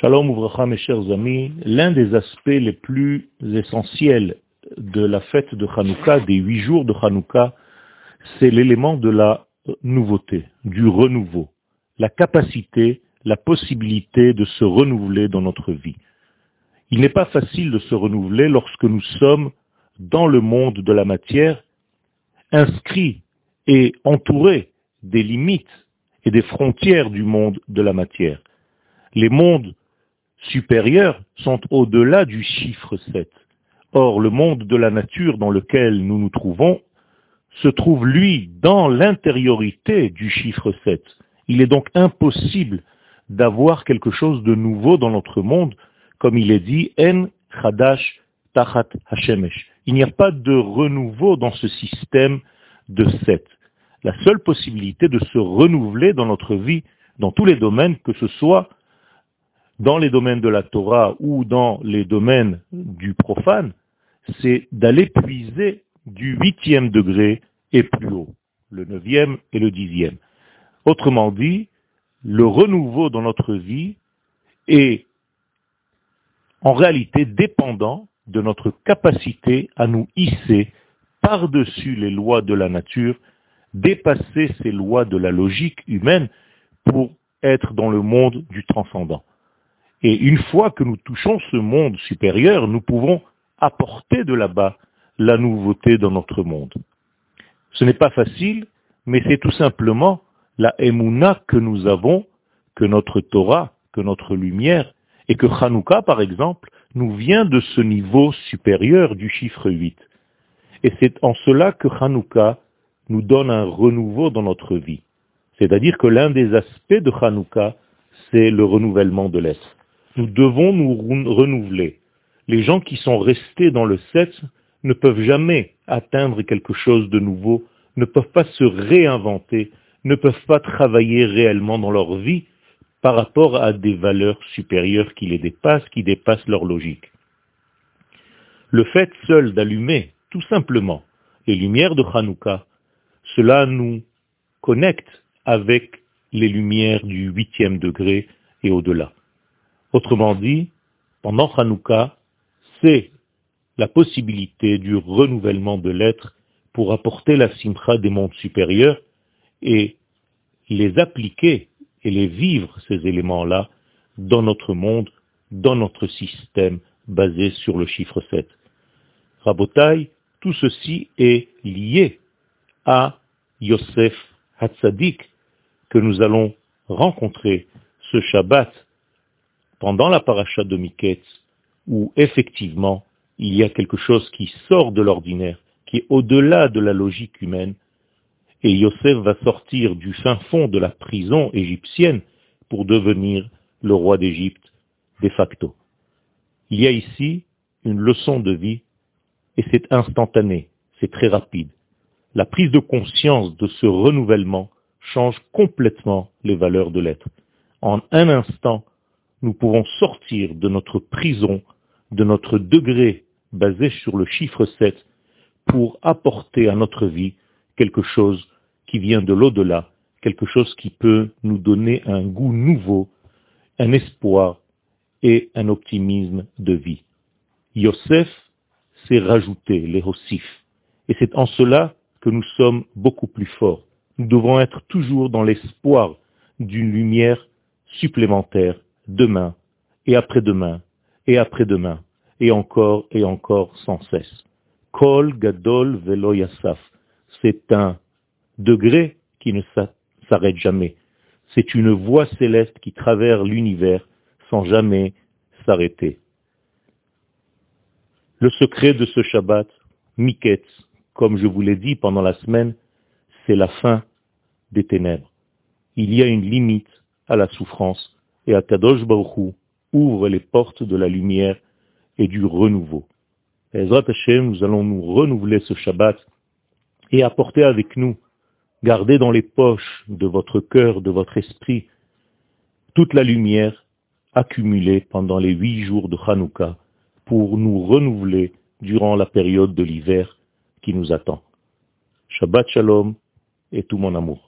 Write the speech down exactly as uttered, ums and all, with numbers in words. Shalom ouvracha mes chers amis, l'un des aspects les plus essentiels de la fête de Hanouka, des huit jours de Hanouka, c'est l'élément de la nouveauté, du renouveau, la capacité, la possibilité de se renouveler dans notre vie. Il n'est pas facile de se renouveler lorsque nous sommes dans le monde de la matière, inscrits et entourés des limites et des frontières du monde de la matière. Les mondes supérieurs sont au-delà du chiffre sept. Or, le monde de la nature dans lequel nous nous trouvons se trouve, lui, dans l'intériorité du chiffre sept. Il est donc impossible d'avoir quelque chose de nouveau dans notre monde, comme il est dit, « En chadash tachat hashemesh ». Il n'y a pas de renouveau dans ce système de sept. La seule possibilité de se renouveler dans notre vie, dans tous les domaines, que ce soit dans les domaines de la Torah ou dans les domaines du profane, c'est d'aller puiser du huitième degré et plus haut, le neuvième et le dixième. Autrement dit, le renouveau dans notre vie est en réalité dépendant de notre capacité à nous hisser par-dessus les lois de la nature, dépasser ces lois de la logique humaine pour être dans le monde du transcendant. Et une fois que nous touchons ce monde supérieur, nous pouvons apporter de là-bas la nouveauté dans notre monde. Ce n'est pas facile, mais c'est tout simplement la émouna que nous avons, que notre Torah, que notre lumière, et que Hanouka, par exemple, nous vient de ce niveau supérieur du chiffre huit. Et c'est en cela que Hanouka nous donne un renouveau dans notre vie. C'est-à-dire que l'un des aspects de Hanouka, c'est le renouvellement de l'être. Nous devons nous renouveler. Les gens qui sont restés dans le sept ne peuvent jamais atteindre quelque chose de nouveau, ne peuvent pas se réinventer, ne peuvent pas travailler réellement dans leur vie par rapport à des valeurs supérieures qui les dépassent, qui dépassent leur logique. Le fait seul d'allumer, tout simplement, les lumières de Hanouka, cela nous connecte avec les lumières du huitième degré et au-delà. Autrement dit, pendant Hanouka, c'est la possibilité du renouvellement de l'être pour apporter la simcha des mondes supérieurs et les appliquer et les vivre, ces éléments-là, dans notre monde, dans notre système basé sur le chiffre sept. Rabotai, tout ceci est lié à Yosef Hatsadik, que nous allons rencontrer ce Shabbat pendant la paracha de Miketz, où effectivement il y a quelque chose qui sort de l'ordinaire, qui est au-delà de la logique humaine, et Yosef va sortir du fin fond de la prison égyptienne pour devenir le roi d'Égypte de facto. Il y a ici une leçon de vie, et c'est instantané, c'est très rapide. La prise de conscience de ce renouvellement change complètement les valeurs de l'être. En un instant, nous pouvons sortir de notre prison, de notre degré basé sur le chiffre sept, pour apporter à notre vie quelque chose qui vient de l'au-delà, quelque chose qui peut nous donner un goût nouveau, un espoir et un optimisme de vie. Yosef, c'est rajouter les hossifs. Et c'est en cela que nous sommes beaucoup plus forts. Nous devons être toujours dans l'espoir d'une lumière supplémentaire demain et après-demain et après-demain et encore et encore sans cesse. Kol gadol velo yassaf. C'est un degré qui ne s'arrête jamais. C'est une voie céleste qui traverse l'univers sans jamais s'arrêter. Le secret de ce Shabbat, Miketz, comme je vous l'ai dit pendant la semaine, c'est la fin des ténèbres. Il y a une limite à la souffrance et à Kadosh Baruch Hu ouvre les portes de la lumière et du renouveau. Ezrat Hashem, nous allons nous renouveler ce Shabbat et apporter avec nous, garder dans les poches de votre cœur, de votre esprit, toute la lumière accumulée pendant les huit jours de Hanouka pour nous renouveler durant la période de l'hiver qui nous attend. Shabbat Shalom et tout mon amour.